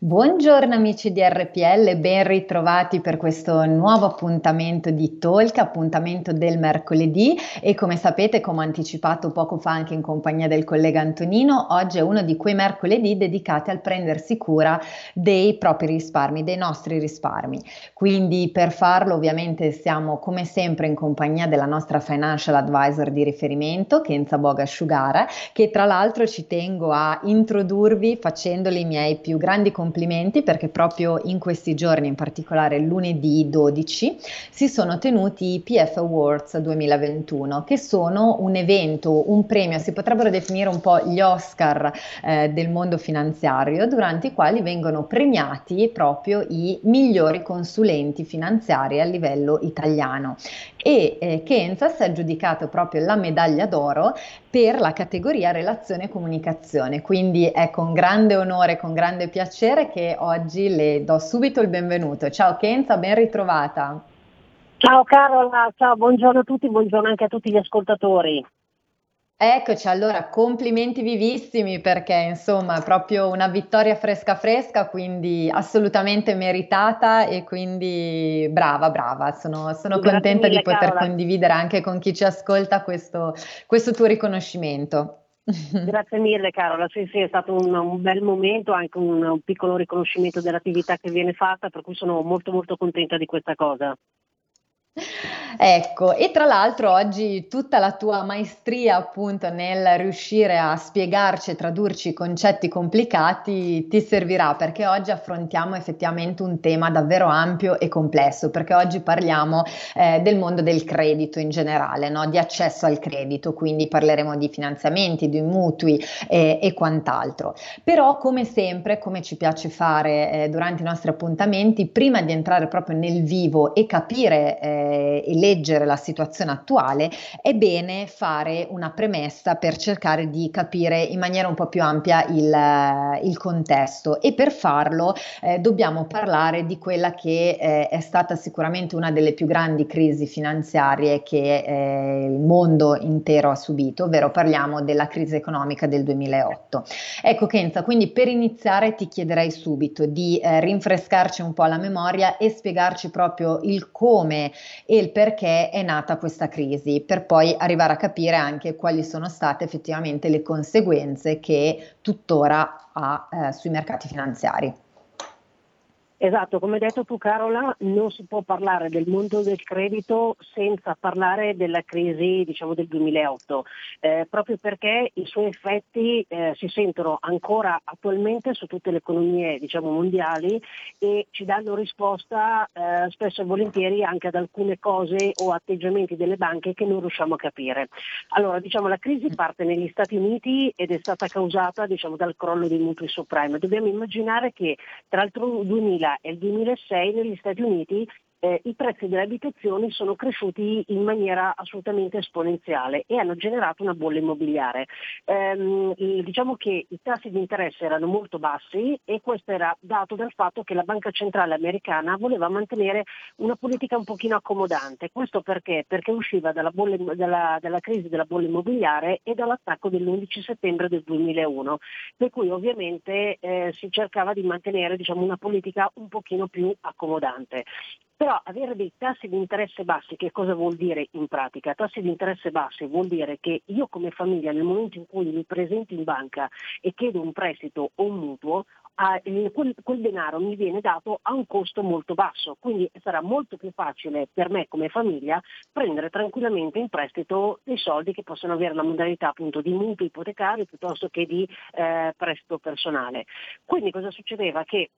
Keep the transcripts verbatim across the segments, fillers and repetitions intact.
Buongiorno amici di R P L, ben ritrovati per questo nuovo appuntamento di Talk, appuntamento del mercoledì, e come sapete, come anticipato poco fa anche in compagnia del collega Antonino, oggi è uno di quei mercoledì dedicati al prendersi cura dei propri risparmi, dei nostri risparmi. Quindi per farlo ovviamente siamo come sempre in compagnia della nostra financial advisor di riferimento, Kenza Bouguerra Sciugara, che tra l'altro ci tengo a introdurvi facendole i miei più grandi complimenti complimenti perché proprio in questi giorni, in particolare lunedì dodici, si sono tenuti i P F Awards duemilaventuno, che sono un evento, un premio, si potrebbero definire un po' gli Oscar eh, del mondo finanziario, durante i quali vengono premiati proprio i migliori consulenti finanziari a livello italiano. E eh, Kenza si è aggiudicato proprio la medaglia d'oro per la categoria Relazione e Comunicazione, quindi è con grande onore, con grande piacere che oggi le do subito il benvenuto. Ciao Kenza, ben ritrovata. Ciao Carola, ciao, buongiorno a tutti, buongiorno anche a tutti gli ascoltatori. Eccoci, allora complimenti vivissimi perché insomma proprio una vittoria fresca fresca, quindi assolutamente meritata, e quindi brava brava, sono, sono contenta mille, di poter Carola. Condividere anche con chi ci ascolta questo, questo tuo riconoscimento. Grazie mille Carola, sì sì, è stato un, un bel momento, anche un, un piccolo riconoscimento dell'attività che viene fatta, per cui sono molto molto contenta di questa cosa. Ecco, e tra l'altro oggi tutta la tua maestria appunto nel riuscire a spiegarci e tradurci concetti complicati ti servirà, perché oggi affrontiamo effettivamente un tema davvero ampio e complesso, perché oggi parliamo eh, del mondo del credito in generale, no? Di accesso al credito, quindi parleremo di finanziamenti, di mutui eh, e quant'altro. Però come sempre, come ci piace fare eh, durante i nostri appuntamenti, prima di entrare proprio nel vivo e capire eh, e leggere la situazione attuale, è bene fare una premessa per cercare di capire in maniera un po' più ampia il, il contesto, e per farlo eh, dobbiamo parlare di quella che eh, è stata sicuramente una delle più grandi crisi finanziarie che eh, il mondo intero ha subito, ovvero parliamo della crisi economica del duemilaotto. Ecco Kenza, quindi per iniziare ti chiederei subito di eh, rinfrescarci un po' la memoria e spiegarci proprio il come e il perché perché è nata questa crisi, per poi arrivare a capire anche quali sono state effettivamente le conseguenze che tuttora ha eh, sui mercati finanziari. Esatto, come hai detto tu Carola, non si può parlare del mondo del credito senza parlare della crisi, diciamo, del duemilaotto, eh, proprio perché i suoi effetti eh, si sentono ancora attualmente su tutte le economie, diciamo, mondiali, e ci danno risposta eh, spesso e volentieri anche ad alcune cose o atteggiamenti delle banche che non riusciamo a capire. Allora, diciamo, la crisi parte negli Stati Uniti ed è stata causata, diciamo, dal crollo dei mutui subprime. Dobbiamo immaginare che tra l'altro duemila e il duemilasei negli Stati Uniti eh, i prezzi delle abitazioni sono cresciuti in maniera assolutamente esponenziale e hanno generato una bolla immobiliare. Ehm, diciamo che i tassi di interesse erano molto bassi, e questo era dato dal fatto che la Banca Centrale Americana voleva mantenere una politica un pochino accomodante. Questo perché? Perché usciva dalla, bolla, dalla, dalla crisi della bolla immobiliare e dall'attacco dell'undici settembre del duemilauno, per cui ovviamente eh, si cercava di mantenere, diciamo, una politica un pochino più accomodante. Però avere dei tassi di interesse bassi, che cosa vuol dire in pratica? Tassi di interesse bassi vuol dire che io come famiglia, nel momento in cui mi presento in banca e chiedo un prestito o un mutuo, quel, quel denaro mi viene dato a un costo molto basso, quindi sarà molto più facile per me come famiglia prendere tranquillamente in prestito dei soldi che possono avere la modalità appunto di mutuo ipotecario piuttosto che di eh, prestito personale. Quindi cosa succedeva? Che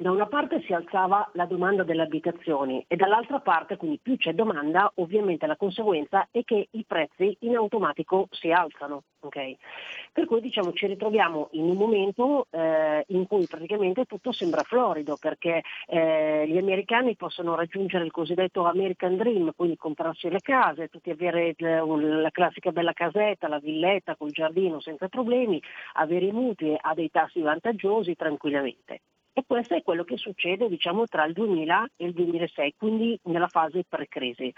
da una parte si alzava la domanda delle abitazioni e dall'altra parte, quindi più c'è domanda, ovviamente la conseguenza è che i prezzi in automatico si alzano. Okay? Per cui diciamo ci ritroviamo in un momento eh, in cui praticamente tutto sembra florido, perché eh, gli americani possono raggiungere il cosiddetto American Dream, quindi comprarsi le case, tutti avere la classica bella casetta, la villetta col giardino senza problemi, avere i mutui a dei tassi vantaggiosi tranquillamente. E questo è quello che succede diciamo tra il duemila e il duemilasei, quindi nella fase pre-crisi.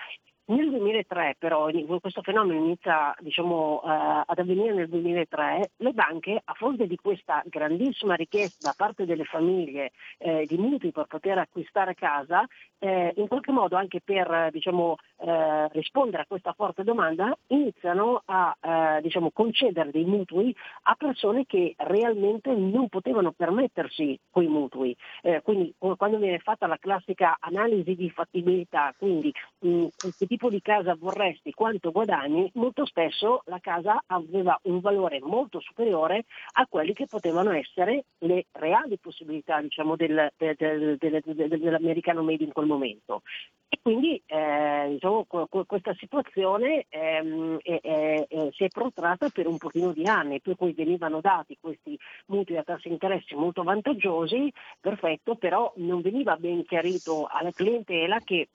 Nel duemilatré però, questo fenomeno inizia diciamo eh, ad avvenire nel duemilatré, le banche, a fronte di questa grandissima richiesta da parte delle famiglie eh, di mutui per poter acquistare casa, eh, in qualche modo anche per diciamo eh, rispondere a questa forte domanda, iniziano a eh, diciamo concedere dei mutui a persone che realmente non potevano permettersi quei mutui. Eh, quindi quando viene fatta la classica analisi di fattibilità, quindi mh, che tipo di casa vorresti, quanto guadagni, molto spesso la casa aveva un valore molto superiore a quelli che potevano essere le reali possibilità diciamo del, del, del, del, dell'americano medio in quel momento. E quindi eh, diciamo, questa situazione ehm, eh, eh, eh, si è protratta per un pochino di anni, per cui venivano dati questi mutui a tassi di interessi molto vantaggiosi, perfetto, però non veniva ben chiarito alla clientela che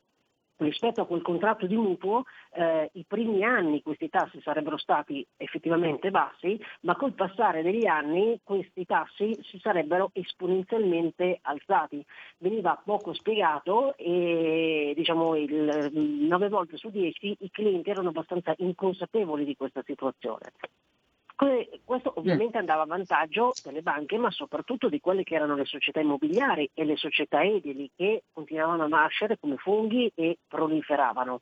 rispetto a quel contratto di mutuo eh, i primi anni questi tassi sarebbero stati effettivamente bassi, ma col passare degli anni questi tassi si sarebbero esponenzialmente alzati. Veniva poco spiegato e diciamo il nove volte su dieci i clienti erano abbastanza inconsapevoli di questa situazione. Questo ovviamente andava a vantaggio delle banche, ma soprattutto di quelle che erano le società immobiliari e le società edili, che continuavano a nascere come funghi e proliferavano.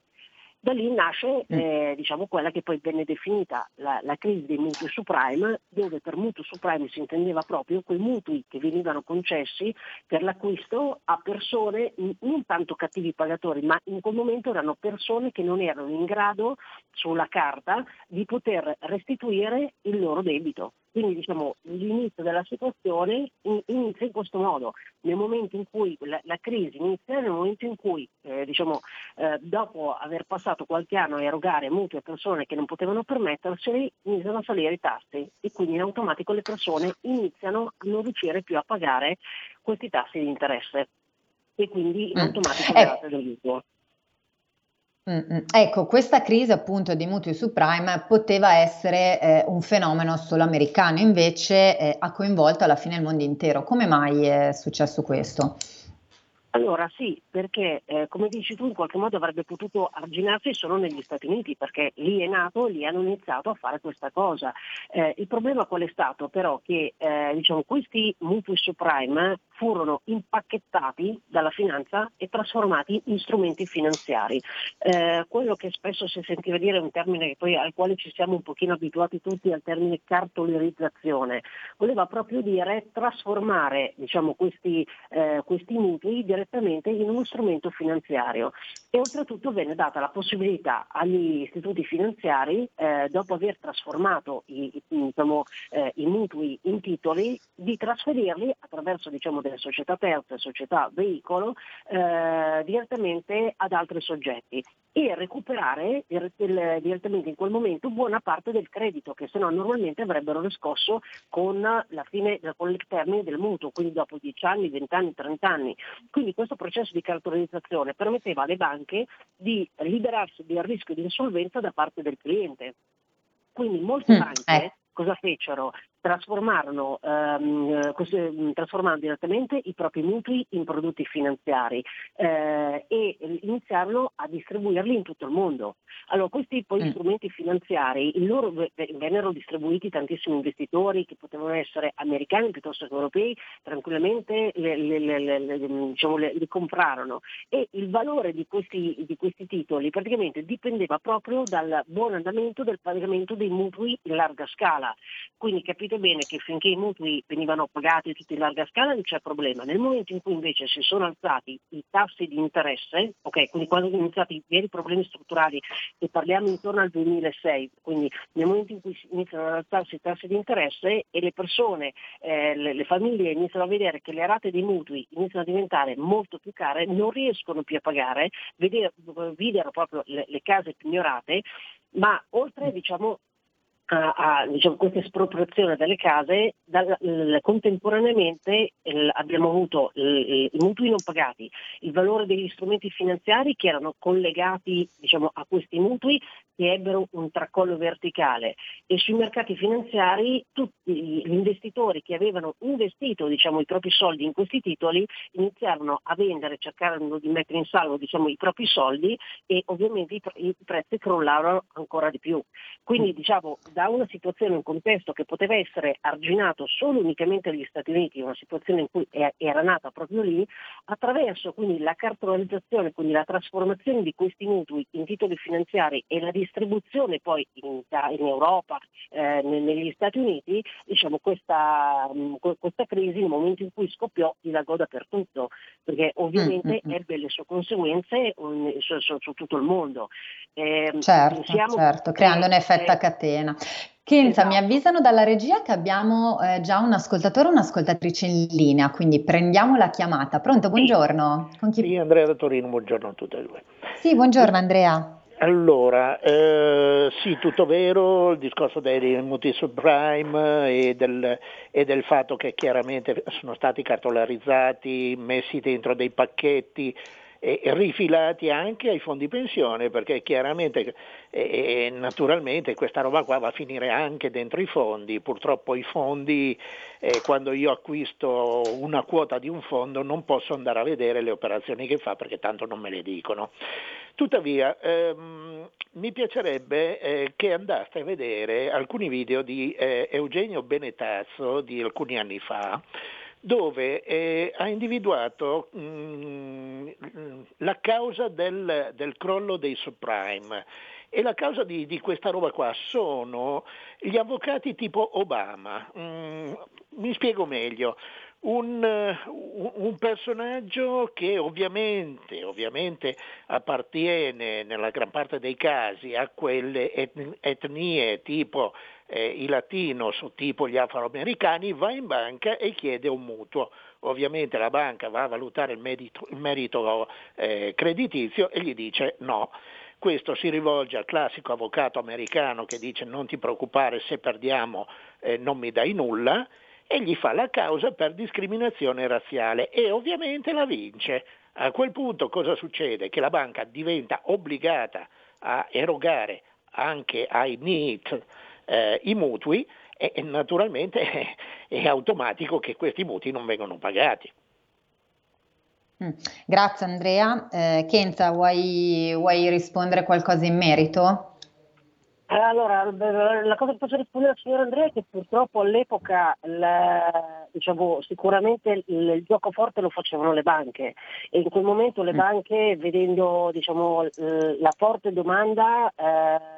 Da lì nasce eh, diciamo quella che poi venne definita la, la crisi dei mutui subprime, dove per mutui subprime si intendeva proprio quei mutui che venivano concessi per l'acquisto a persone non tanto cattivi pagatori, ma in quel momento erano persone che non erano in grado sulla carta di poter restituire il loro debito. Quindi diciamo l'inizio della situazione inizia in questo modo, nel momento in cui la, la crisi inizia, nel momento in cui eh, diciamo eh, dopo aver passato qualche anno a erogare mutui a persone che non potevano permetterseli, iniziano a salire i tassi e quindi in automatico le persone iniziano a non riuscire più a pagare questi tassi di interesse e quindi in automatico mm. eh. dell'aiuto. Mm-mm. Ecco, questa crisi appunto dei mutui subprime poteva essere eh, un fenomeno solo americano, invece eh, ha coinvolto alla fine il mondo intero. Come mai è successo questo? Allora sì, perché eh, come dici tu in qualche modo avrebbe potuto arginarsi solo negli Stati Uniti, perché lì è nato, lì hanno iniziato a fare questa cosa. Eh, il problema qual è stato però? Che eh, diciamo questi mutui subprime furono impacchettati dalla finanza e trasformati in strumenti finanziari. Eh, quello che spesso si sentiva dire è un termine che poi, al quale ci siamo un pochino abituati tutti, al termine cartolarizzazione. Voleva proprio dire trasformare diciamo questi, eh, questi mutui direttamente in uno strumento finanziario, e oltretutto venne data la possibilità agli istituti finanziari, eh, dopo aver trasformato i, i, diciamo, eh, i mutui in titoli, di trasferirli attraverso diciamo delle società terze, società veicolo, eh, direttamente ad altri soggetti e recuperare il, il, direttamente in quel momento buona parte del credito che sennò normalmente avrebbero riscosso con la fine, con il termine del mutuo, quindi dopo dieci anni, venti anni, trenta anni. Quindi questo processo di cartolarizzazione permetteva alle banche di liberarsi del rischio di insolvenza da parte del cliente. Quindi molte mm, banche eh. cosa fecero? Trasformarono, ehm, trasformarono direttamente i propri mutui in prodotti finanziari eh, e iniziarono a distribuirli in tutto il mondo. Allora questi poi mm. strumenti finanziari, il loro vennero distribuiti tantissimi investitori che potevano essere americani piuttosto che europei, tranquillamente le, le, le, le, le, diciamo, le, le comprarono, e il valore di questi, di questi titoli praticamente dipendeva proprio dal buon andamento del pagamento dei mutui in larga scala. Quindi capite capite bene che finché i mutui venivano pagati tutti in larga scala non c'è problema. Nel momento in cui invece si sono alzati i tassi di interesse, ok, quindi quando sono iniziati i veri problemi strutturali, e parliamo intorno al duemilasei, quindi nel momento in cui iniziano ad alzarsi i tassi di interesse e le persone, eh, le, le famiglie iniziano a vedere che le rate dei mutui iniziano a diventare molto più care, non riescono più a pagare, videro proprio le, le case pignorate, ma oltre diciamo a, a diciamo, questa espropriazione delle case, dal, l, contemporaneamente l, abbiamo avuto i mutui non pagati, il valore degli strumenti finanziari che erano collegati diciamo, a questi mutui, che ebbero un tracollo verticale, e sui mercati finanziari tutti gli investitori che avevano investito diciamo, i propri soldi in questi titoli iniziarono a vendere, cercarono di mettere in salvo diciamo, i propri soldi, e ovviamente i, pre- i prezzi crollarono ancora di più. Quindi diciamo, da una situazione, un contesto che poteva essere arginato solo unicamente agli Stati Uniti, una situazione in cui era nata proprio lì, attraverso quindi la cartolarizzazione, quindi la trasformazione di questi mutui in titoli finanziari e la distribuzione poi in, in Europa, eh, negli Stati Uniti, diciamo questa, mh, questa crisi, nel momento in cui scoppiò, dilagò dappertutto, perché ovviamente mm-hmm. ebbe le sue conseguenze um, su, su, su tutto il mondo. Eh, certo, certo, creando un effetto a catena. Kenza, esatto. Mi avvisano dalla regia che abbiamo eh, già un ascoltatore o un'ascoltatrice in linea, quindi prendiamo la chiamata. Pronto, buongiorno. Con chi... Sì, Andrea da Torino, buongiorno a tutte e due. Sì, buongiorno Andrea. Allora, eh, sì, tutto vero, il discorso dei mutui subprime e del, e del fatto che chiaramente sono stati cartolarizzati, messi dentro dei pacchetti e, e rifilati anche ai fondi pensione, perché chiaramente e, e naturalmente questa roba qua va a finire anche dentro i fondi. Purtroppo i fondi, eh, quando io acquisto una quota di un fondo non posso andare a vedere le operazioni che fa, perché tanto non me le dicono. Tuttavia ehm, mi piacerebbe eh, che andaste a vedere alcuni video di eh, Eugenio Benetazzo di alcuni anni fa, dove eh, ha individuato mh, la causa del, del crollo dei subprime. E la causa di, di questa roba qua sono gli avvocati tipo Obama. Mm, mi spiego meglio. Un, un personaggio che ovviamente, ovviamente appartiene nella gran parte dei casi a quelle etnie tipo eh, i latinos o tipo gli afroamericani, va in banca e chiede un mutuo. Ovviamente la banca va a valutare il merito, il merito eh, creditizio e gli dice no. Questo si rivolge al classico avvocato americano che dice non ti preoccupare, se perdiamo eh, non mi dai nulla, e gli fa la causa per discriminazione razziale e ovviamente la vince. A quel punto cosa succede? Che la banca diventa obbligata a erogare anche ai N I T eh, i mutui e, e naturalmente è, è automatico che questi mutui non vengono pagati. Grazie Andrea. Eh, Kenza, vuoi, vuoi rispondere qualcosa in merito? Allora, la cosa che posso rispondere al signor Andrea è che purtroppo all'epoca la, diciamo, sicuramente il, il gioco forte lo facevano le banche, e in quel momento le banche, vedendo diciamo, la forte domanda, eh,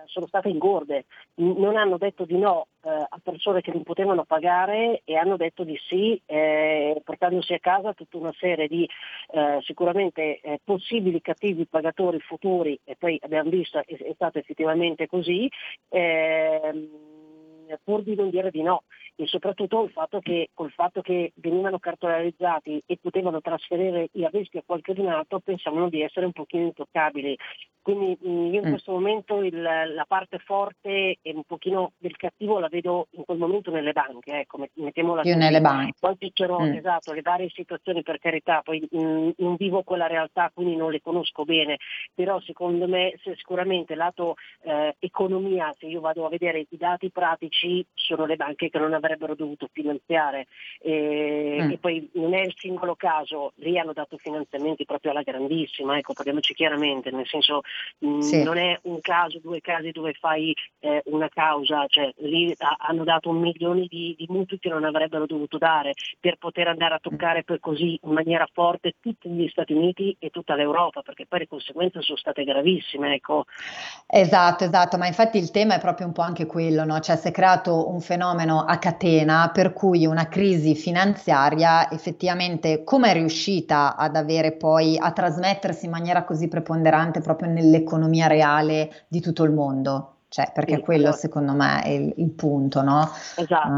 sono state ingorde, non hanno detto di no eh, a persone che non potevano pagare, e hanno detto di sì, eh, portandosi a casa tutta una serie di eh, sicuramente eh, possibili cattivi pagatori futuri, e poi abbiamo visto è, è stato effettivamente così. Eh, pur di non dire di no, e soprattutto il fatto che col fatto che venivano cartolarizzati e potevano trasferire il rischio a qualcun altro, pensavano di essere un pochino intoccabili. Quindi io in questo momento il, la parte forte e un pochino del cattivo la vedo in quel momento nelle banche, ecco, mettiamola più nelle banche. Poi c'erano mm. esatto, le varie situazioni, per carità, poi non vivo quella realtà quindi non le conosco bene, però secondo me se sicuramente lato eh, economia, se io vado a vedere i dati pratici, sono le banche che non avrebbero dovuto finanziare e, mm. e poi non è il singolo caso, lì hanno dato finanziamenti proprio alla grandissima, ecco, parliamoci chiaramente, nel senso sì. Non è un caso, due casi dove fai eh, una causa, cioè lì a, hanno dato milioni di, di mutui che non avrebbero dovuto dare, per poter andare a toccare per così in maniera forte tutti gli Stati Uniti e tutta l'Europa, perché poi le conseguenze sono state gravissime, ecco. Esatto, esatto, ma infatti il tema è proprio un po' anche quello, no? Cioè si è creato un fenomeno a cat- catena per cui una crisi finanziaria effettivamente come è riuscita ad avere poi a trasmettersi in maniera così preponderante proprio nell'economia reale di tutto il mondo. Cioè, perché sì, quello certo. Secondo me è il, il punto, no? Esatto,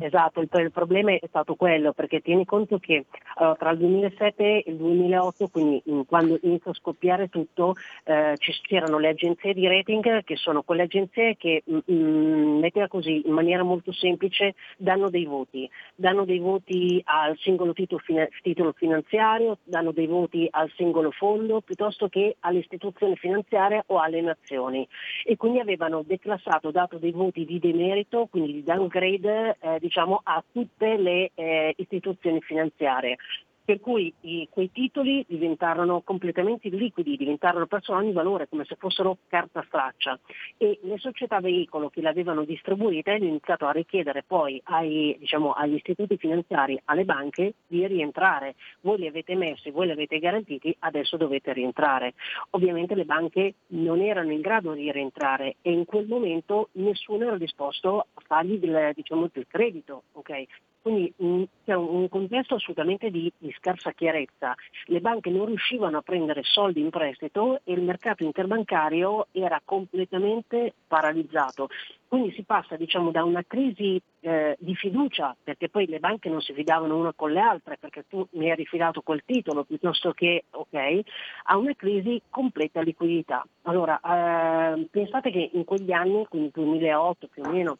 uh. esatto. Il, il problema è stato quello, perché tieni conto che uh, tra il duemilasette e il duemilaotto, quindi in, quando inizia a scoppiare tutto, eh, ci c'erano le agenzie di rating, che sono quelle agenzie che, mettiamola così, in maniera molto semplice, danno dei voti. Danno dei voti al singolo titolo, fina, titolo finanziario, danno dei voti al singolo fondo, piuttosto che all'istituzione finanziaria o alle nazioni. E quindi avevano declassato, dato dei voti di demerito, quindi di downgrade, eh, diciamo, a tutte le eh, istituzioni finanziarie. Per cui i, quei titoli diventarono completamente illiquidi, diventarono persone ogni valore, come se fossero carta straccia. E le società veicolo che l'avevano distribuita hanno iniziato a richiedere poi ai, diciamo, agli istituti finanziari, alle banche, di rientrare. Voi li avete messi, voi li avete garantiti, adesso dovete rientrare. Ovviamente le banche non erano in grado di rientrare e in quel momento nessuno era disposto a fargli del, diciamo, del credito, ok? Quindi c'è un contesto assolutamente di, di scarsa chiarezza. Le banche non riuscivano a prendere soldi in prestito e il mercato interbancario era completamente paralizzato. Quindi si passa, diciamo, da una crisi eh, di fiducia, perché poi le banche non si fidavano una con le altre, perché tu mi hai rifilato quel titolo piuttosto che ok, a una crisi completa liquidità. Allora, eh, pensate che in quegli anni, quindi duemilaotto più o meno,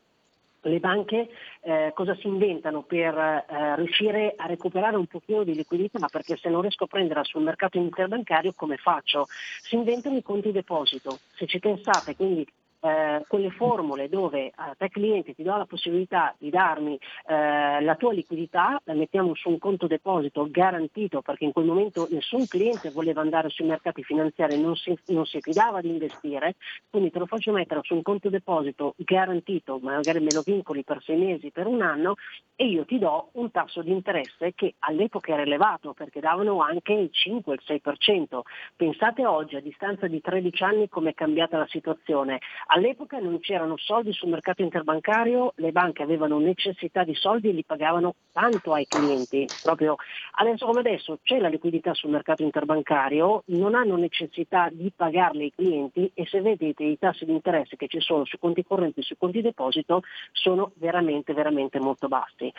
le banche eh, cosa si inventano per eh, riuscire a recuperare un pochino di liquidità, perché se non riesco a prenderla sul mercato interbancario come faccio? Si inventano i conti deposito, se ci pensate, quindi eh, quelle formule dove a te cliente ti do la possibilità di darmi eh, la tua liquidità, la mettiamo su un conto deposito garantito, perché in quel momento nessun cliente voleva andare sui mercati finanziari, non si, non si fidava di investire, quindi te lo faccio mettere su un conto deposito garantito, magari me lo vincoli per sei mesi, per un anno, e io ti do un tasso di interesse che all'epoca era elevato, perché davano anche il cinque, il sei per cento. Pensate oggi, a distanza di tredici anni, come è cambiata la situazione. All'epoca non c'erano soldi sul mercato interbancario, le banche avevano necessità di soldi e li pagavano tanto ai clienti. Proprio adesso come adesso c'è la liquidità sul mercato interbancario, non hanno necessità di pagarle i clienti, e se vedete i tassi di interesse che ci sono sui conti correnti e sui conti deposito sono veramente, veramente molto bassi.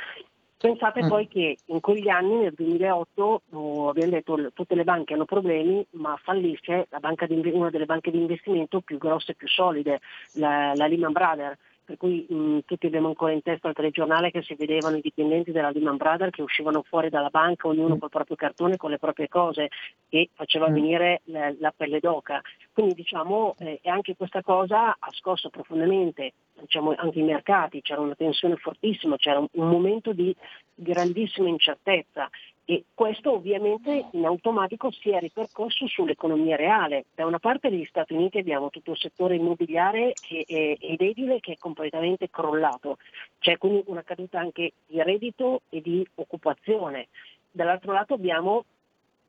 Pensate poi che in quegli anni, nel duemilaotto, oh, abbiamo detto tutte le banche hanno problemi, ma fallisce la banca di, una delle banche di investimento più grosse e più solide, la, la Lehman Brothers. Per cui mh, tutti abbiamo ancora in testa al telegiornale che si vedevano i dipendenti della Lehman Brothers che uscivano fuori dalla banca, ognuno col proprio cartone, con le proprie cose, e faceva venire la, la pelle d'oca. Quindi diciamo eh, anche questa cosa ha scosso profondamente, diciamo, anche i mercati, c'era una tensione fortissima, c'era un, un momento di grandissima incertezza. E questo ovviamente in automatico si è ripercorso sull'economia reale. Da una parte negli Stati Uniti abbiamo tutto il settore immobiliare ed edile che è completamente crollato, c'è quindi una caduta anche di reddito e di occupazione. Dall'altro lato abbiamo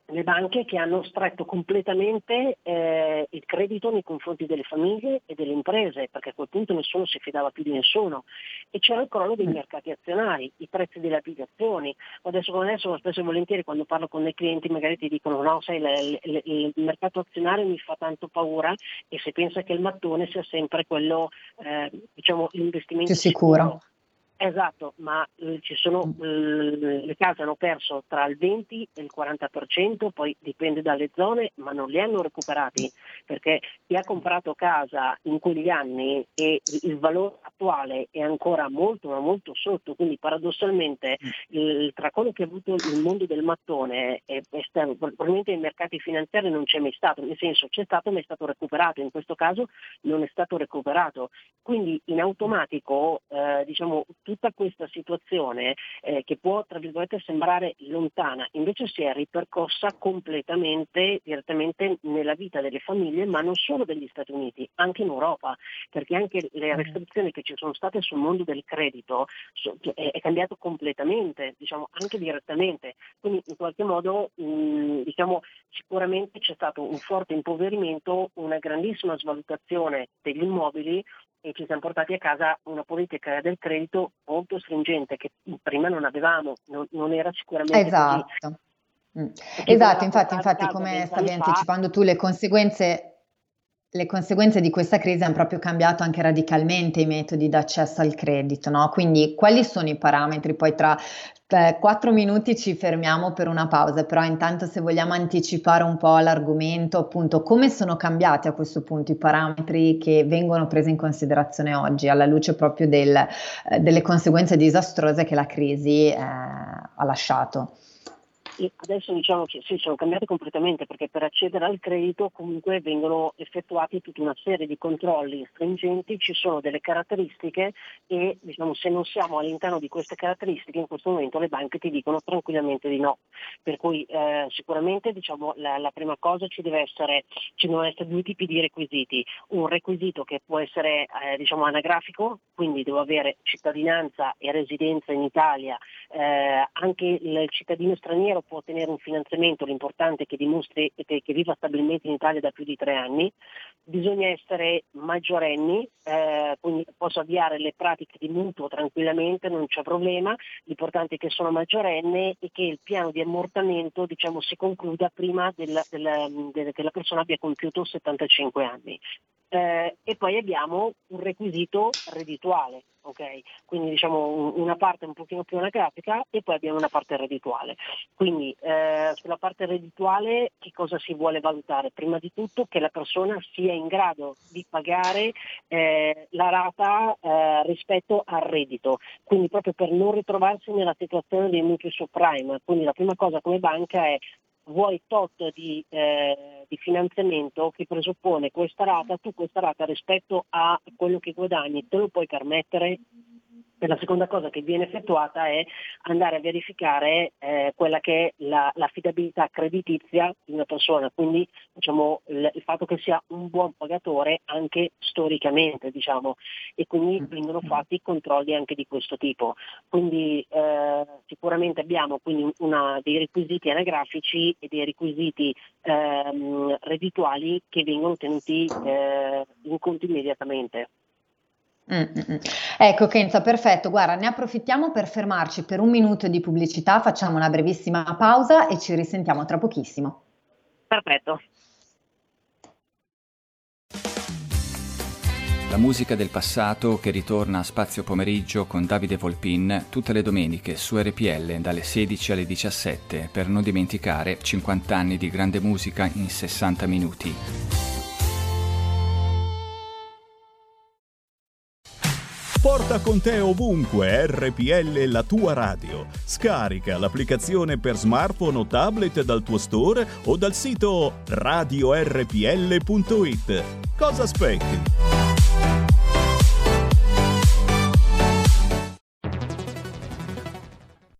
le banche che hanno stretto completamente eh, il credito nei confronti delle famiglie e delle imprese, perché a quel punto nessuno si fidava più di nessuno, e c'era il crollo dei mercati azionari, i prezzi delle obbligazioni. Adesso come adesso, spesso e volentieri quando parlo con dei clienti magari ti dicono no, sai, le, le, il mercato azionario mi fa tanto paura, e se pensa che il mattone sia sempre quello, eh, diciamo, l'investimento sicuro. sicuro. Esatto, ma eh, ci sono eh, le case hanno perso tra il venti e il quaranta per cento, poi dipende dalle zone, ma non li hanno recuperati, perché chi ha comprato casa in quegli anni e il valore attuale è ancora molto ma molto sotto, quindi paradossalmente il, tra quello che ha avuto il mondo del mattone e esterno, probabilmente i mercati finanziari non c'è mai stato, nel senso c'è stato ma è stato recuperato, in questo caso non è stato recuperato, quindi in automatico eh, diciamo tutta questa situazione eh, che può tra virgolette sembrare lontana invece si è ripercossa completamente direttamente nella vita delle famiglie, ma non solo degli Stati Uniti, anche in Europa, perché anche le restrizioni che ci sono state sul mondo del credito so, è, è cambiato completamente, diciamo anche direttamente, quindi in qualche modo mh, diciamo sicuramente c'è stato un forte impoverimento, una grandissima svalutazione degli immobili e ci siamo portati a casa una politica del credito molto stringente che prima non avevamo, non, non era sicuramente esatto. così. Mm. Esatto, infatti, infatti come stavi anticipando tu, le conseguenze le conseguenze di questa crisi hanno proprio cambiato anche radicalmente i metodi d'accesso al credito, no? Quindi quali sono i parametri? Poi tra quattro minuti ci fermiamo per una pausa, però intanto se vogliamo anticipare un po' l'argomento, appunto come sono cambiati a questo punto i parametri che vengono presi in considerazione oggi alla luce proprio del, eh, delle conseguenze disastrose che la crisi eh, ha lasciato. Adesso diciamo che sì, sono cambiati completamente, perché per accedere al credito comunque vengono effettuati tutta una serie di controlli stringenti, ci sono delle caratteristiche e diciamo se non siamo all'interno di queste caratteristiche in questo momento le banche ti dicono tranquillamente di no, per cui eh, sicuramente diciamo la, la prima cosa ci deve essere, ci devono essere due tipi di requisiti, un requisito che può essere eh, diciamo anagrafico, quindi devo avere cittadinanza e residenza in Italia, eh, anche il cittadino straniero può ottenere un finanziamento, l'importante è che dimostri che, che viva stabilmente in Italia da più di tre anni, bisogna essere maggiorenni, eh, quindi posso avviare le pratiche di mutuo tranquillamente, non c'è problema, l'importante è che sono maggiorenne e che il piano di ammortamento diciamo si concluda prima della, della, della, che la persona abbia compiuto settantacinque anni. Eh, e poi abbiamo un requisito reddituale, ok? Quindi diciamo un, una parte un pochino più anagrafica e poi abbiamo una parte reddituale. Quindi eh, sulla parte reddituale che cosa si vuole valutare? Prima di tutto che la persona sia in grado di pagare eh, la rata eh, rispetto al reddito, quindi proprio per non ritrovarsi nella situazione dei mutui subprime. Quindi la prima cosa come banca è: vuoi tot di, eh, di finanziamento che presuppone questa rata, tu questa rata rispetto a quello che guadagni te lo puoi permettere? E la seconda cosa che viene effettuata è andare a verificare eh, quella che è la, l'affidabilità creditizia di una persona, quindi diciamo il, il fatto che sia un buon pagatore anche storicamente, diciamo, e quindi vengono fatti controlli anche di questo tipo. Quindi eh, sicuramente abbiamo quindi una, dei requisiti anagrafici e dei requisiti ehm, reddituali che vengono tenuti eh, in conto immediatamente. Mm-mm. Ecco Kenza, perfetto, guarda, ne approfittiamo per fermarci per un minuto di pubblicità, facciamo una brevissima pausa e ci risentiamo tra pochissimo. Perfetto. La musica del passato che ritorna a Spazio Pomeriggio con Davide Volpin tutte le domeniche su R P L dalle sedici alle diciassette, per non dimenticare cinquanta anni di grande musica in sessanta minuti. Porta con te ovunque R P L, la tua radio. Scarica l'applicazione per smartphone o tablet dal tuo store o dal sito radio R P L punto it. Cosa aspetti?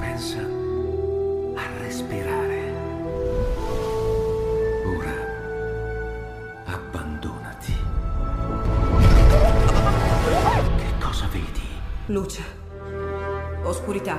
Pensa a respirare. Ora abbandonati. Che cosa vedi? Luce, oscurità,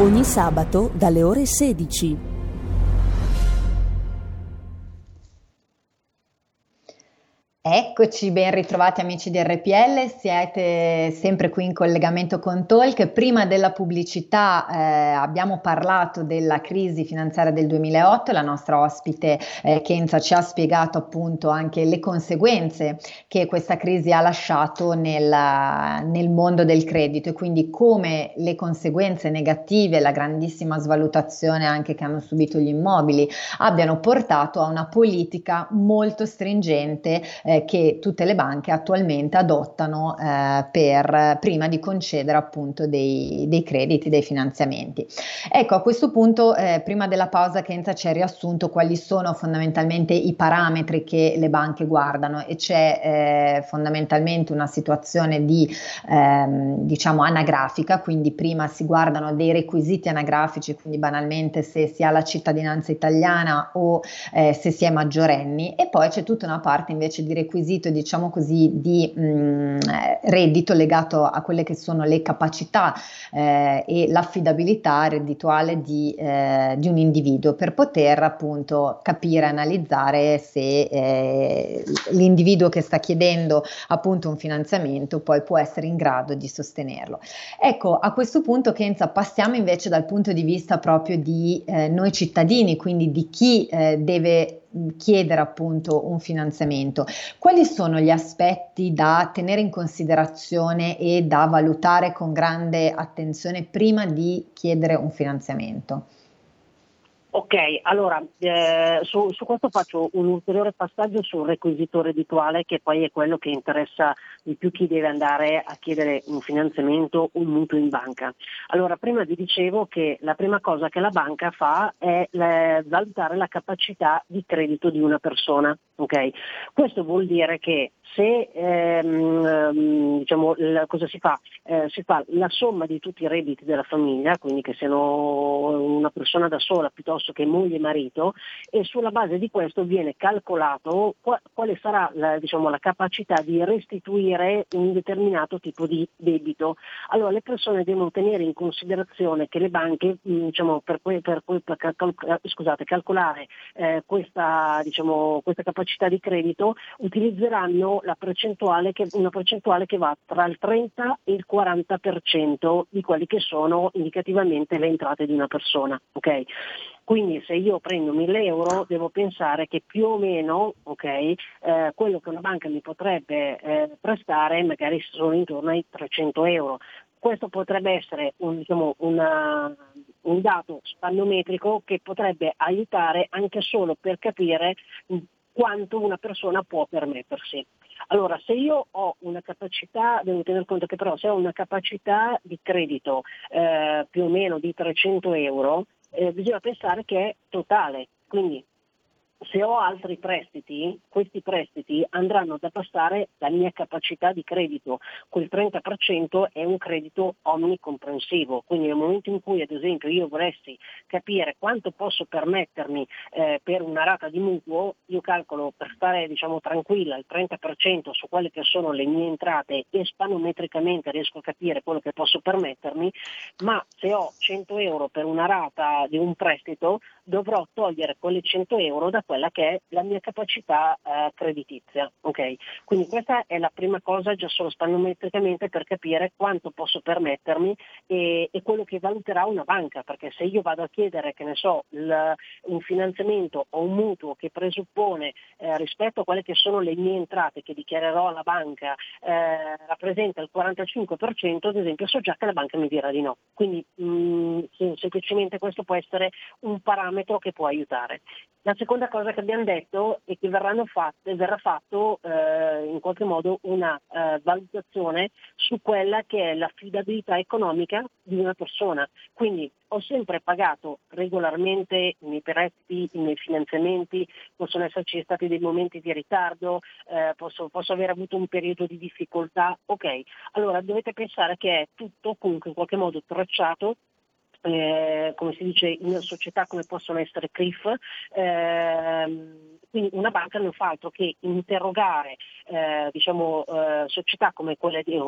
ogni sabato dalle ore sedici. Eccoci, ben ritrovati amici di erre pi elle, siete sempre qui in collegamento con Talk. Prima della pubblicità eh, abbiamo parlato della crisi finanziaria del duemilaotto, la nostra ospite eh, Kenza ci ha spiegato appunto anche le conseguenze che questa crisi ha lasciato nel, nel mondo del credito e quindi come le conseguenze negative, la grandissima svalutazione anche che hanno subito gli immobili, abbiano portato a una politica molto stringente eh, che tutte le banche attualmente adottano eh, per prima di concedere appunto dei, dei crediti, dei finanziamenti. Ecco, a questo punto eh, prima della pausa Kenza ci ha riassunto quali sono fondamentalmente i parametri che le banche guardano e c'è eh, fondamentalmente una situazione di ehm, diciamo anagrafica, quindi prima si guardano dei requisiti anagrafici, quindi banalmente se si ha la cittadinanza italiana o eh, se si è maggiorenni, e poi c'è tutta una parte invece di requisito, diciamo così, di mh, reddito legato a quelle che sono le capacità eh, e l'affidabilità reddituale di, eh, di un individuo per poter appunto capire, analizzare se eh, l'individuo che sta chiedendo appunto un finanziamento poi può essere in grado di sostenerlo. Ecco, a questo punto Kenza passiamo invece dal punto di vista proprio di eh, noi cittadini, quindi di chi eh, deve chiedere appunto un finanziamento. Quali sono gli aspetti da tenere in considerazione e da valutare con grande attenzione prima di chiedere un finanziamento? Ok, allora eh, su, su questo faccio un ulteriore passaggio sul requisito reddituale, che poi è quello che interessa di più chi deve andare a chiedere un finanziamento o un mutuo in banca. Allora, prima vi dicevo che la prima cosa che la banca fa è eh, valutare la capacità di credito di una persona. Ok, questo vuol dire che se ehm, diciamo la, cosa si fa? Eh, si fa la somma di tutti i redditi della famiglia, quindi che siano una persona da sola piuttosto che moglie e marito, e sulla base di questo viene calcolato qual, quale sarà la, diciamo, la capacità di restituire un determinato tipo di debito. Allora le persone devono tenere in considerazione che le banche diciamo per, per, per, per cal, scusate, calcolare eh, questa, diciamo, questa capacità di credito utilizzeranno la percentuale che, una percentuale che va tra il trenta e il quaranta per cento di quelli che sono indicativamente le entrate di una persona. Okay? Quindi se io prendo mille euro devo pensare che più o meno okay, eh, quello che una banca mi potrebbe eh, prestare magari sono intorno ai trecento euro. Questo potrebbe essere un, diciamo, una, un dato spannometrico che potrebbe aiutare anche solo per capire quanto una persona può permettersi. Allora, se io ho una capacità, devo tener conto che però se ho una capacità di credito eh, più o meno di trecento euro, eh, bisogna pensare che è totale, quindi se ho altri prestiti, questi prestiti andranno ad abbassare la mia capacità di credito. Quel trenta per cento è un credito omnicomprensivo, quindi nel momento in cui ad esempio io volessi capire quanto posso permettermi eh, per una rata di mutuo, io calcolo, per stare diciamo tranquilla, il trenta per cento su quelle che sono le mie entrate e spannometricamente riesco a capire quello che posso permettermi, ma se ho cento euro per una rata di un prestito dovrò togliere quelle cento euro da quella che è la mia capacità eh, creditizia, ok? Quindi questa è la prima cosa, già solo spannometricamente, per capire quanto posso permettermi e, e quello che valuterà una banca, perché se io vado a chiedere, che ne so, il, un finanziamento o un mutuo che presuppone eh, rispetto a quelle che sono le mie entrate che dichiarerò alla banca eh, rappresenta il quarantacinque per cento, ad esempio so già che la banca mi dirà di no. Quindi mh, semplicemente questo può essere un parametro che può aiutare. La seconda cosa che abbiamo detto è che verranno fatte, verrà fatto eh, in qualche modo una eh, valutazione su quella che è l'affidabilità economica di una persona. Quindi ho sempre pagato regolarmente i miei prestiti, i miei finanziamenti, possono esserci stati dei momenti di ritardo, eh, posso, posso aver avuto un periodo di difficoltà. Ok, allora dovete pensare che è tutto comunque in qualche modo tracciato. Eh, come si dice in società come possono essere C R I F, eh, Quindi una banca non fa altro che interrogare eh, diciamo, eh, società come quelle di,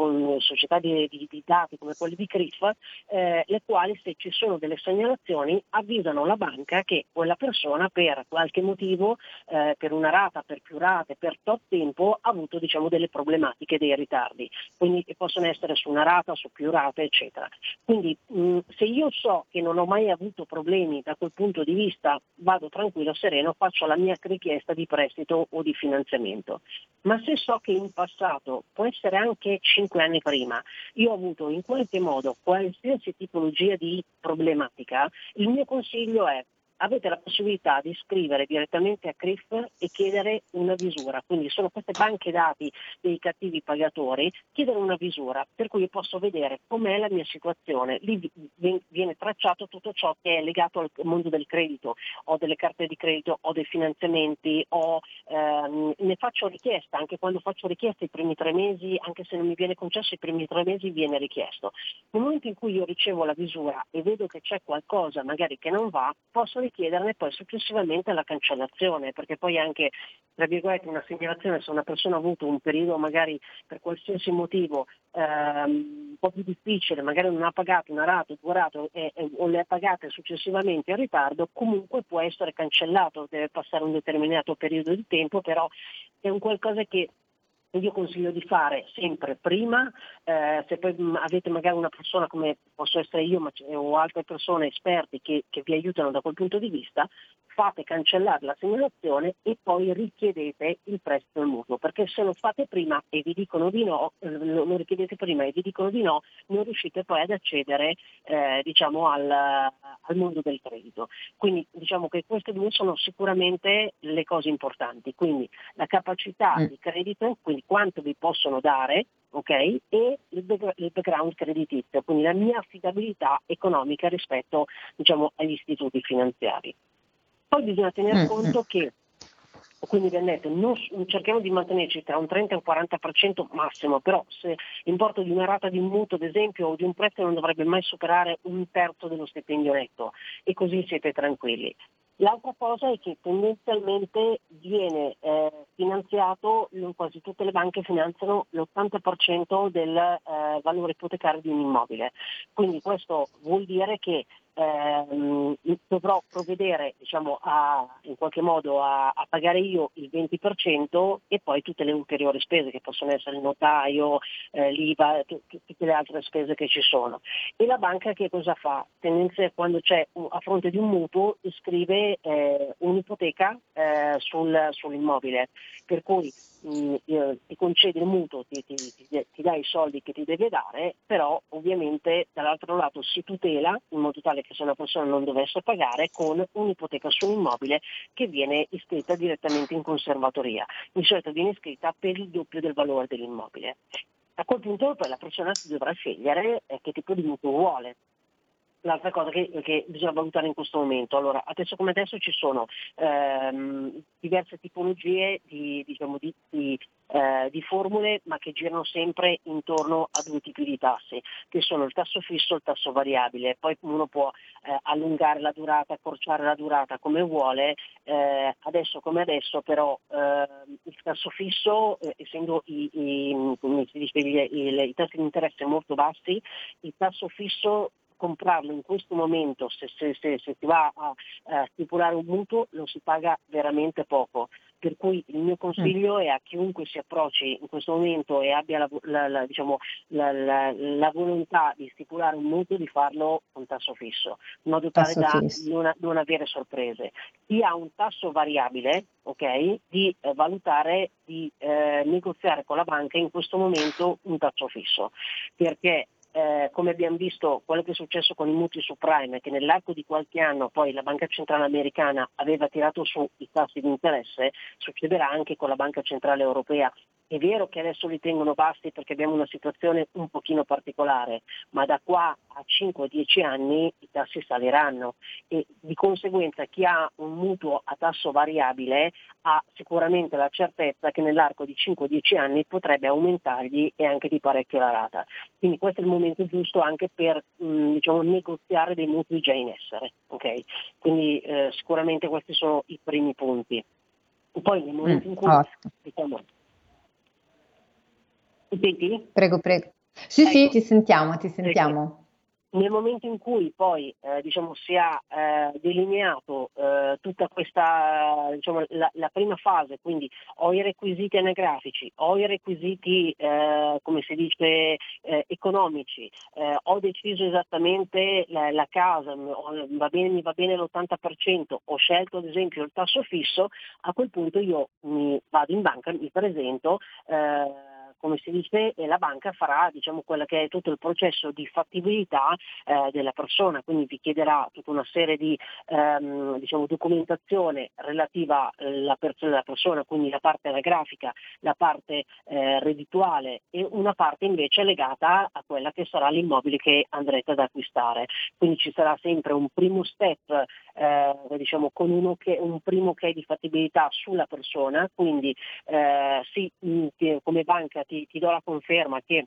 società di, di, di dati come quelle di C R I F, eh, le quali, se ci sono delle segnalazioni, avvisano la banca che quella persona per qualche motivo, eh, per una rata, per più rate, per tot tempo, ha avuto diciamo, delle problematiche, dei ritardi, quindi che possono essere su una rata, su più rate, eccetera. Quindi mh, se io so che non ho mai avuto problemi da quel punto di vista, vado tranquillo, sereno, faccio la mia richiesta di prestito o di finanziamento. Ma se so che in passato, può essere anche cinque anni prima, io ho avuto in qualche modo qualsiasi tipologia di problematica, il mio consiglio è: avete la possibilità di scrivere direttamente a C R I F e chiedere una visura. Quindi sono queste banche dati dei cattivi pagatori, chiedere una visura, per cui io posso vedere com'è la mia situazione. Lì viene tracciato tutto ciò che è legato al mondo del credito. Ho delle carte di credito, ho dei finanziamenti, ho, ehm, ne faccio richiesta, anche quando faccio richiesta i primi tre mesi, anche se non mi viene concesso i primi tre mesi viene richiesto. Nel momento in cui io ricevo la visura e vedo che c'è qualcosa magari che non va, posso chiederne poi successivamente la cancellazione, perché poi anche, tra virgolette, una segnalazione, se una persona ha avuto un periodo magari per qualsiasi motivo ehm, un po' più difficile, magari non ha pagato una rata, due rate eh, eh, o le ha pagate successivamente in ritardo, comunque può essere cancellato, deve passare un determinato periodo di tempo, però è un qualcosa che io consiglio di fare sempre prima, eh, se poi avete magari una persona come posso essere io ma o altre persone esperti che, che vi aiutano da quel punto di vista, fate cancellare la segnalazione e poi richiedete il prestito al mutuo, perché se lo fate prima e vi dicono di no, lo richiedete prima e vi dicono di no, non riuscite poi ad accedere eh, diciamo al, al mondo del credito. Quindi diciamo che queste due sono sicuramente le cose importanti, quindi la capacità mm. di credito, quindi quanto vi possono dare, ok, e il background creditizio, quindi la mia affidabilità economica rispetto diciamo agli istituti finanziari. Poi bisogna tener conto che, quindi vi ho detto, non, cerchiamo di mantenerci tra un trenta e un quaranta per cento massimo, però se l'importo di una rata di un mutuo ad esempio o di un prezzo non dovrebbe mai superare un terzo dello stipendio netto, e così siete tranquilli. L'altra cosa è che tendenzialmente viene eh, finanziato, quasi tutte le banche finanziano l'ottanta per cento del eh, valore ipotecario di un immobile, quindi questo vuol dire che ehm, dovrò provvedere diciamo, a, in qualche modo a, a pagare io il venti per cento e poi tutte le ulteriori spese che possono essere il notaio, eh, l'I V A, t- t- tutte le altre spese che ci sono. E la banca che cosa fa? Tendenzialmente quando c'è a fronte di un mutuo iscrive Eh, un'ipoteca eh, sul, sull'immobile, per cui mh, eh, ti concede il mutuo, ti, ti, ti, ti dà i soldi che ti deve dare, però ovviamente dall'altro lato si tutela in modo tale che se una persona non dovesse pagare con un'ipoteca sull'immobile che viene iscritta direttamente in conservatoria, di solito viene iscritta per il doppio del valore dell'immobile. A quel punto poi la persona dovrà scegliere eh, che tipo di mutuo vuole. L'altra cosa che, che bisogna valutare in questo momento, allora adesso come adesso ci sono ehm, diverse tipologie di, diciamo, di, di, eh, di formule, ma che girano sempre intorno a due tipi di tassi, che sono il tasso fisso e il tasso variabile. Poi uno può eh, allungare la durata, accorciare la durata come vuole, eh, adesso come adesso però eh, il tasso fisso, eh, essendo i, i, come si dice, i, i tassi di interesse molto bassi, il tasso fisso comprarlo in questo momento, se, se, se, se si va a eh, stipulare un mutuo, lo si paga veramente poco. Per cui il mio consiglio è a chiunque si approcci in questo momento e abbia la, la, la, diciamo, la, la, la volontà di stipulare un mutuo, di farlo con tasso fisso, in modo tale da non, non avere sorprese. Chi ha un tasso variabile, ok, di eh, valutare, di eh, negoziare con la banca in questo momento un tasso fisso, perché Eh, come abbiamo visto quello che è successo con i mutui subprime, che nell'arco di qualche anno poi la Banca Centrale Americana aveva tirato su i tassi di interesse, succederà anche con la Banca Centrale Europea. È vero che adesso li tengono bassi perché abbiamo una situazione un pochino particolare, ma da qua a cinque dieci anni i tassi saliranno e di conseguenza chi ha un mutuo a tasso variabile ha sicuramente la certezza che nell'arco di cinque dieci anni potrebbe aumentargli e anche di parecchio la rata. Quindi questo è il momento giusto anche per mh, diciamo, negoziare dei mutui già in essere. Okay? Quindi eh, sicuramente questi sono i primi punti. Poi nel momento mm, in cui ottimo. diciamo ti senti? Prego, prego. Sì, ecco. sì, ti sentiamo, ti sentiamo. Nel momento in cui poi eh, diciamo si ha eh, delineato eh, tutta questa diciamo la, la prima fase, quindi ho i requisiti anagrafici, ho i requisiti eh, come si dice eh, economici, eh, ho deciso esattamente la, la casa, va bene, mi va bene l'ottanta per cento, ho scelto ad esempio il tasso fisso, a quel punto io mi vado in banca, mi presento, eh, come si dice, e la banca farà diciamo quella che è tutto il processo di fattibilità eh, della persona, quindi vi chiederà tutta una serie di ehm, diciamo documentazione relativa alla persona, alla persona, quindi la parte anagrafica, la parte eh, reddituale e una parte invece legata a quella che sarà l'immobile che andrete ad acquistare. Quindi ci sarà sempre un primo step eh, diciamo con uno che un primo che è di fattibilità sulla persona, quindi eh, sì, come banca Ti, ti do la conferma che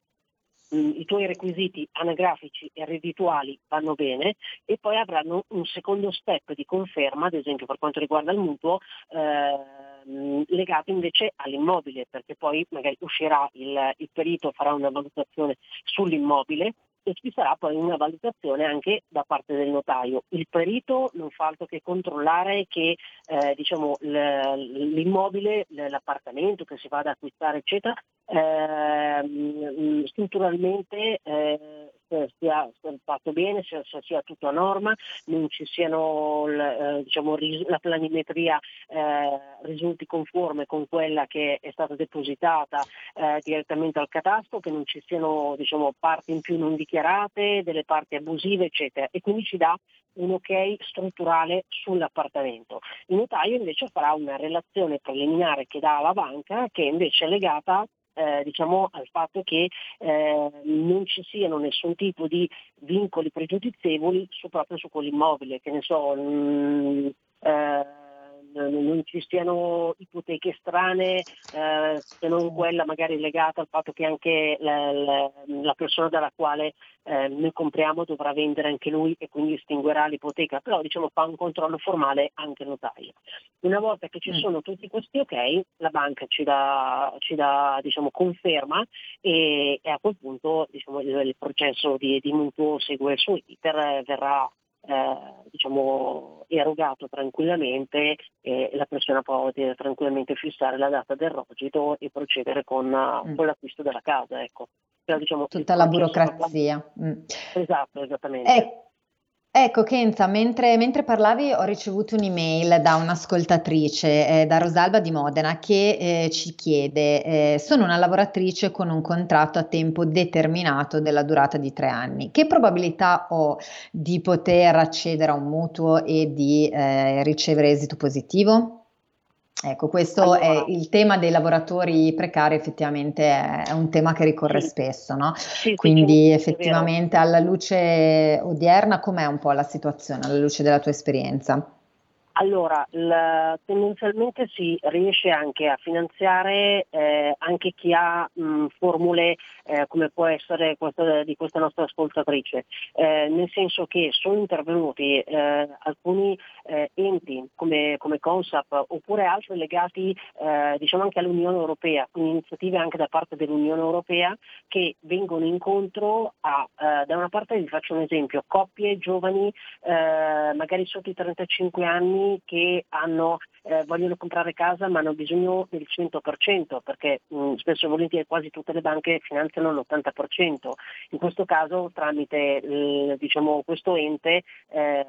mh, i tuoi requisiti anagrafici e reddituali vanno bene, e poi avranno un secondo step di conferma, ad esempio per quanto riguarda il mutuo, eh, legato invece all'immobile, perché poi magari uscirà il, il perito, farà una valutazione sull'immobile, e ci sarà poi una valutazione anche da parte del notaio. Il perito non fa altro che controllare che eh, diciamo l'immobile, l'appartamento che si va ad acquistare eccetera, eh, strutturalmente eh, sia fatto bene, sia, sia tutto a norma, non ci siano eh, diciamo la planimetria eh, risulti conforme con quella che è stata depositata eh, direttamente al catastro, che non ci siano diciamo parti in più non dichiarate, delle parti abusive eccetera, e quindi ci dà un ok strutturale sull'appartamento. Il notaio invece farà una relazione preliminare che dà alla banca, che invece è legata Eh, diciamo al fatto che eh, non ci siano nessun tipo di vincoli pregiudizievoli su, proprio su quell'immobile, che ne so, mh, eh, non ci siano ipoteche strane, eh, se non quella magari legata al fatto che anche la, la, la persona dalla quale eh, noi compriamo dovrà vendere anche lui e quindi estinguerà l'ipoteca, però diciamo fa un controllo formale anche il notaio. Una volta che ci mm. sono tutti questi ok, la banca ci dà, ci dà diciamo conferma, e, e a quel punto diciamo il, il processo di, di mutuo segue il suo iter, verrà Eh, diciamo erogato tranquillamente, e la persona può tranquillamente fissare la data del rogito e procedere con, mm. con l'acquisto della casa, ecco. Però, diciamo, tutta la burocrazia. Mm. Esatto, esattamente. Eh. Ecco Kenza, mentre, mentre parlavi ho ricevuto un'email da un'ascoltatrice, eh, da Rosalba di Modena, che eh, ci chiede eh, sono una lavoratrice con un contratto a tempo determinato della durata di tre anni, che probabilità ho di poter accedere a un mutuo e di eh, ricevere esito positivo? Ecco, questo allora. è il tema dei lavoratori precari, effettivamente è un tema che ricorre sì. spesso, no? Sì, quindi sì, effettivamente alla luce odierna com'è un po' la situazione, alla luce della tua esperienza? Allora, la, tendenzialmente si riesce anche a finanziare eh, anche chi ha mh, formule eh, come può essere questa, di questa nostra ascoltatrice, eh, nel senso che sono intervenuti eh, alcuni eh, enti come, come CONSAP oppure altri legati eh, diciamo anche all'Unione Europea, quindi iniziative anche da parte dell'Unione Europea che vengono incontro a, eh, da una parte vi faccio un esempio, coppie giovani eh, magari sotto i trentacinque anni che hanno, eh, vogliono comprare casa ma hanno bisogno del cento per cento, perché mh, spesso e volentieri quasi tutte le banche finanziano l'ottanta per cento. In questo caso tramite eh, diciamo questo ente eh,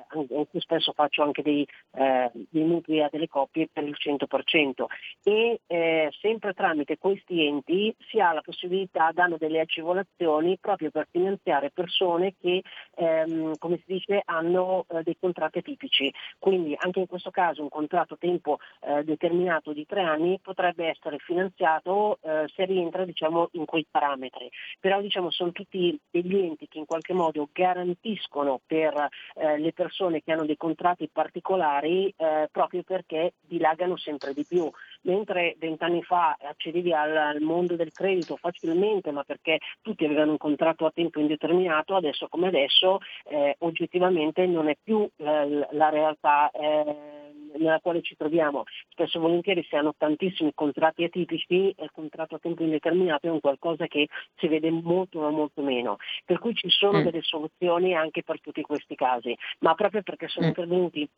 spesso faccio anche dei, eh, dei mutui a delle coppie per il cento per cento, e eh, sempre tramite questi enti si ha la possibilità, danno delle agevolazioni proprio per finanziare persone che ehm, come si dice hanno eh, dei contratti atipici, quindi anche in questo caso un contratto a tempo eh, determinato di tre anni potrebbe essere finanziato eh, se rientra diciamo in quei parametri. Però diciamo sono tutti degli enti che in qualche modo garantiscono per eh, le persone che hanno dei contratti particolari eh, proprio perché dilagano sempre di più. Mentre vent'anni fa accedevi al, al mondo del credito facilmente, ma perché tutti avevano un contratto a tempo indeterminato, adesso come adesso eh, oggettivamente non è più eh, la realtà eh, nella quale ci troviamo spesso e volentieri si hanno tantissimi contratti atipici e il contratto a tempo indeterminato è un qualcosa che si vede molto ma molto meno, per cui ci sono mm. delle soluzioni anche per tutti questi casi, ma proprio perché sono mm. intervenuti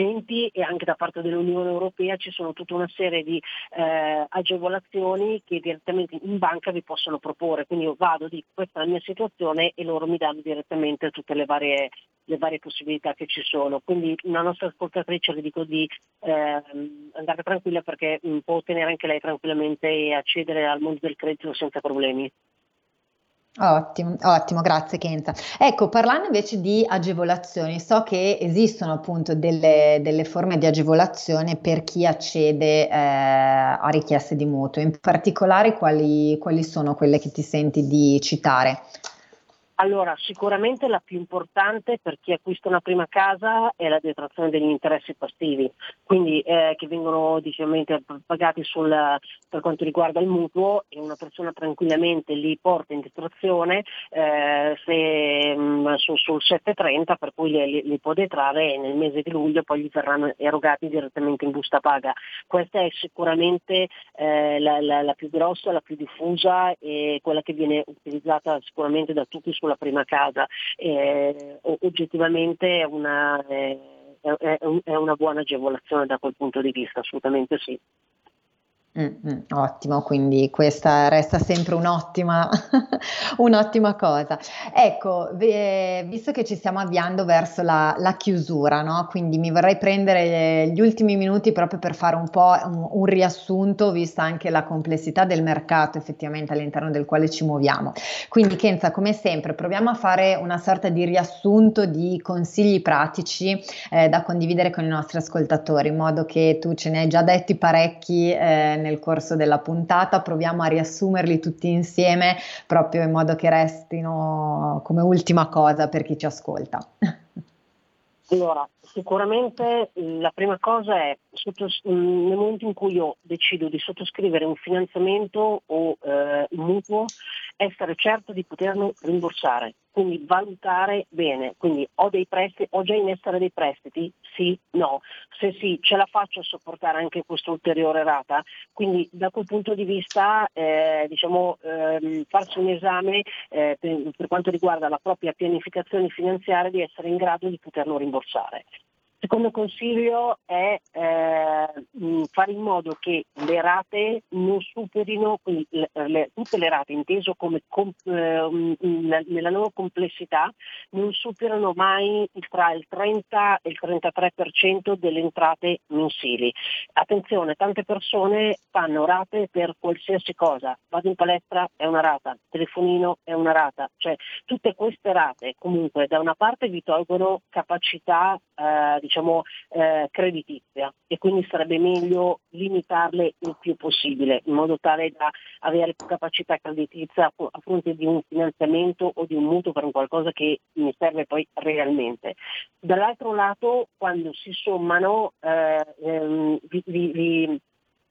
e anche da parte dell'Unione Europea ci sono tutta una serie di eh, agevolazioni che direttamente in banca vi possono proporre, quindi io vado, dico questa è la mia situazione e loro mi danno direttamente tutte le varie, le varie possibilità che ci sono, quindi una nostra ascoltatrice le dico di eh, andare tranquilla perché mh, può ottenere anche lei tranquillamente e accedere al mondo del credito senza problemi. Ottimo, ottimo, grazie Kenza. Ecco, parlando invece di agevolazioni, so che esistono appunto delle, delle forme di agevolazione per chi accede eh, a richieste di mutuo, in particolare quali, quali sono quelle che ti senti di citare? Allora, sicuramente la più importante per chi acquista una prima casa è la detrazione degli interessi passivi, quindi eh, che vengono diciamente pagati sul, per quanto riguarda il mutuo, e una persona tranquillamente li porta in detrazione eh, se, mh, su, sul settecentotrenta, per cui li, li può detrarre e nel mese di luglio poi gli verranno erogati direttamente in busta paga. Questa è sicuramente eh, la, la, la più grossa, la più diffusa e quella che viene utilizzata sicuramente da tutti i suoi la prima casa, eh, oggettivamente è una, eh, è, è una buona agevolazione da quel punto di vista, assolutamente sì. Mm-hmm, ottimo, quindi questa resta sempre un'ottima, un'ottima cosa. Ecco, eh, visto che ci stiamo avviando verso la, la chiusura, no? Quindi mi vorrei prendere gli ultimi minuti proprio per fare un po' un, un riassunto, vista anche la complessità del mercato effettivamente all'interno del quale ci muoviamo. Quindi Kenza, come sempre, proviamo a fare una sorta di riassunto di consigli pratici eh, da condividere con i nostri ascoltatori, in modo che tu ce ne hai già detti parecchi eh, nel corso della puntata, proviamo a riassumerli tutti insieme proprio in modo che restino come ultima cosa per chi ci ascolta. Allora, sicuramente la prima cosa è sottos- nel momento in cui io decido di sottoscrivere un finanziamento o eh, un mutuo, essere certo di poterlo rimborsare, quindi valutare bene, quindi ho dei prestiti, ho già in essere dei prestiti? Sì, no, se sì ce la faccio a sopportare anche questa ulteriore rata, quindi da quel punto di vista eh, diciamo ehm, farsi un esame eh, per, per quanto riguarda la propria pianificazione finanziaria di essere in grado di poterlo rimborsare. Secondo consiglio è eh, fare in modo che le rate non superino, quindi le, le, tutte le rate inteso come com, eh, nella loro complessità, non superano mai tra il trenta e il trentatré per cento delle entrate mensili. Attenzione, tante persone fanno rate per qualsiasi cosa, vado in palestra è una rata, telefonino è una rata, cioè tutte queste rate comunque da una parte vi tolgono capacità eh, diciamo eh, creditizia e quindi sarebbe meglio limitarle il più possibile in modo tale da avere più capacità creditizia a fronte di un finanziamento o di un mutuo per un qualcosa che mi serve poi realmente. Dall'altro lato, quando si sommano eh, ehm, vi, vi, vi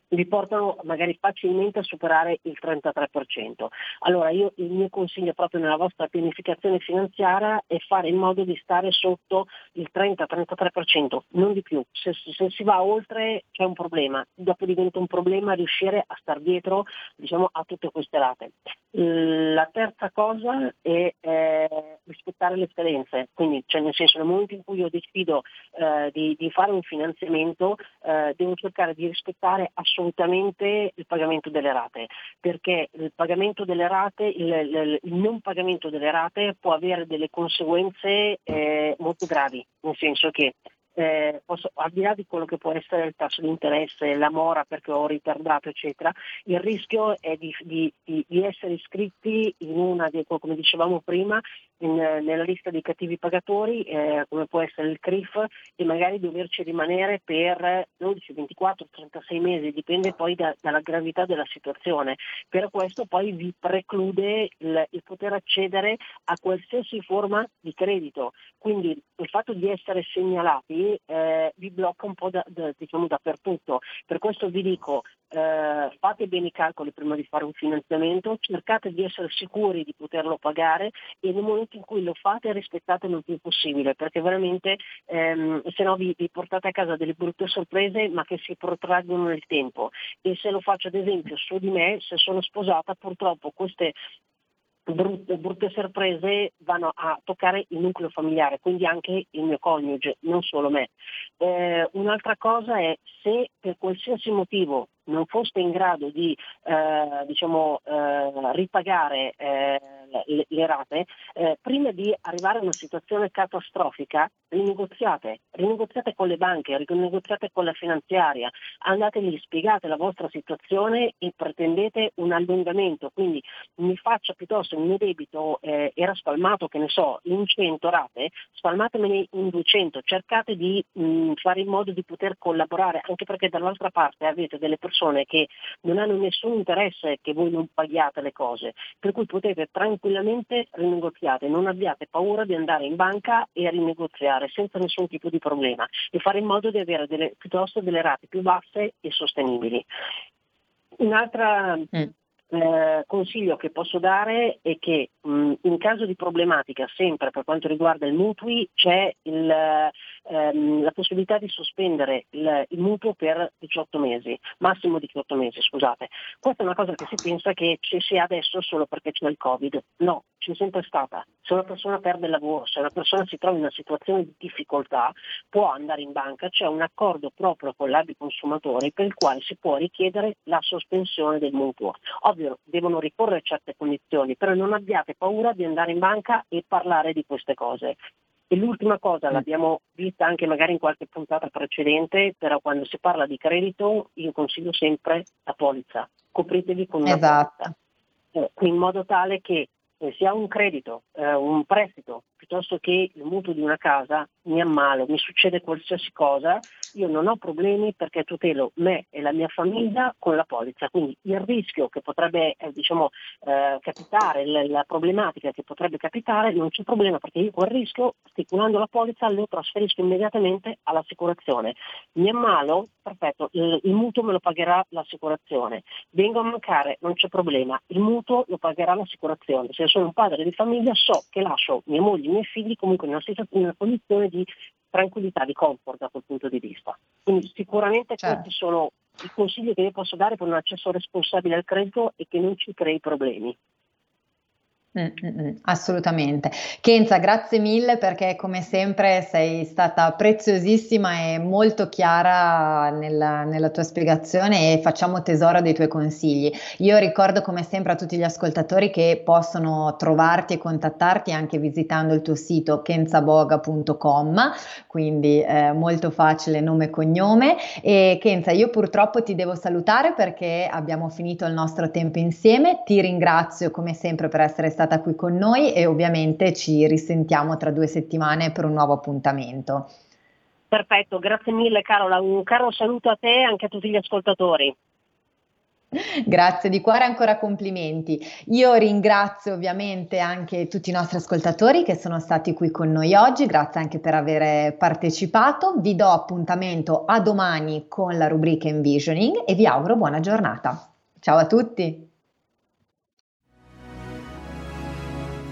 vi portano magari facilmente a superare il trentatré per cento. Allora io il mio consiglio proprio nella vostra pianificazione finanziaria è fare in modo di stare sotto il trenta trentatré per cento, non di più. Se, se si va oltre c'è un problema, dopo diventa un problema riuscire a star dietro diciamo a tutte queste rate. La terza cosa è eh, rispettare le scadenze, quindi cioè nel senso nel momento in cui io decido eh, di, di fare un finanziamento eh, devo cercare di rispettare assolutamente il pagamento delle rate, perché il pagamento delle rate, il, il, il non pagamento delle rate può avere delle conseguenze eh, molto gravi, nel senso che Eh, posso, al di là di quello che può essere il tasso di interesse, la mora perché ho ritardato eccetera, il rischio è di, di, di essere iscritti in una, come dicevamo prima, in, nella lista dei cattivi pagatori eh, come può essere il C R I F e magari doverci rimanere per dodici, ventiquattro, trentasei mesi, dipende poi da, dalla gravità della situazione, però questo poi vi preclude il, il poter accedere a qualsiasi forma di credito, quindi il fatto di essere segnalati Eh, vi blocca un po' da, da, diciamo dappertutto. Per questo vi dico eh, fate bene i calcoli prima di fare un finanziamento, cercate di essere sicuri di poterlo pagare e nel momento momento in cui lo fate rispettatelo il più possibile, perché veramente ehm, se no vi, vi portate a casa delle brutte sorprese ma che si protraggono nel tempo. E se lo faccio ad esempio su di me, se sono sposata, purtroppo queste brutte, brutte sorprese vanno a toccare il nucleo familiare, quindi anche il mio coniuge, non solo me. Eh, un'altra cosa è, se per qualsiasi motivo non foste in grado di eh, diciamo eh, ripagare eh, le, le rate, eh, prima di arrivare a una situazione catastrofica rinegoziate, rinegoziate con le banche, rinegoziate con la finanziaria, andategli, spiegate la vostra situazione e pretendete un allungamento, quindi mi faccia piuttosto il mio debito eh, era spalmato, che ne so, in cento rate, spalmatemene in duecento, cercate di mh, fare in modo di poter collaborare, anche perché dall'altra parte avete delle persone che non hanno nessun interesse che voi non paghiate le cose, per cui potete tranquillamente rinegoziare, non abbiate paura di andare in banca e rinegoziare senza nessun tipo di problema e fare in modo di avere delle, piuttosto delle rate più basse e sostenibili. Un'altra mm. Eh, consiglio che posso dare è che mh, in caso di problematica, sempre per quanto riguarda i mutui, c'è il, ehm, la possibilità di sospendere il, il mutuo per diciotto mesi, massimo diciotto mesi, scusate. Questa è una cosa che si pensa che ci sia adesso solo perché c'è il Covid. No, c'è sempre stata. Se una persona perde il lavoro, se una persona si trova in una situazione di difficoltà, può andare in banca, c'è un accordo proprio con l'A B I Consumatori per il quale si può richiedere la sospensione del mutuo. Ovvio, devono ricorrere a certe condizioni, però non abbiate paura di andare in banca e parlare di queste cose. E l'ultima cosa, l'abbiamo vista anche magari in qualche puntata precedente, però quando si parla di credito io consiglio sempre la polizza. Copritevi con una esatto. polizza, eh, in modo tale che eh, se ha un credito, eh, un prestito, piuttosto che il mutuo di una casa, mi ammalo, mi succede qualsiasi cosa, io non ho problemi perché tutelo me e la mia famiglia con la polizza, quindi il rischio che potrebbe eh, diciamo eh, capitare, la, la problematica che potrebbe capitare, non c'è problema perché io quel rischio, stipulando la polizza, lo trasferisco immediatamente all'assicurazione. Mi ammalo, perfetto, il, il mutuo me lo pagherà l'assicurazione, vengo a mancare, non c'è problema, il mutuo lo pagherà l'assicurazione, se sono un padre di famiglia so che lascio mia moglie, i miei figli comunque in una, in una condizione di tranquillità, di comfort da quel punto di vista. Quindi sicuramente certo. Questi sono i consigli che io posso dare per un accesso responsabile al credito e che non ci crei problemi. Mm-mm, assolutamente. Kenza, grazie mille perché come sempre sei stata preziosissima e molto chiara nella, nella tua spiegazione e facciamo tesoro dei tuoi consigli. Io ricordo come sempre a tutti gli ascoltatori che possono trovarti e contattarti anche visitando il tuo sito kenza boga punto com, quindi eh, molto facile nome e cognome. E Kenza, io purtroppo ti devo salutare perché abbiamo finito il nostro tempo insieme, ti ringrazio come sempre per essere stata qui con noi e ovviamente ci risentiamo tra due settimane per un nuovo appuntamento. Perfetto, grazie mille Carola, un caro saluto a te e anche a tutti gli ascoltatori. Grazie di cuore, ancora complimenti. Io ringrazio ovviamente anche tutti i nostri ascoltatori che sono stati qui con noi oggi, grazie anche per aver partecipato, vi do appuntamento a domani con la rubrica Envisioning e vi auguro buona giornata. Ciao a tutti!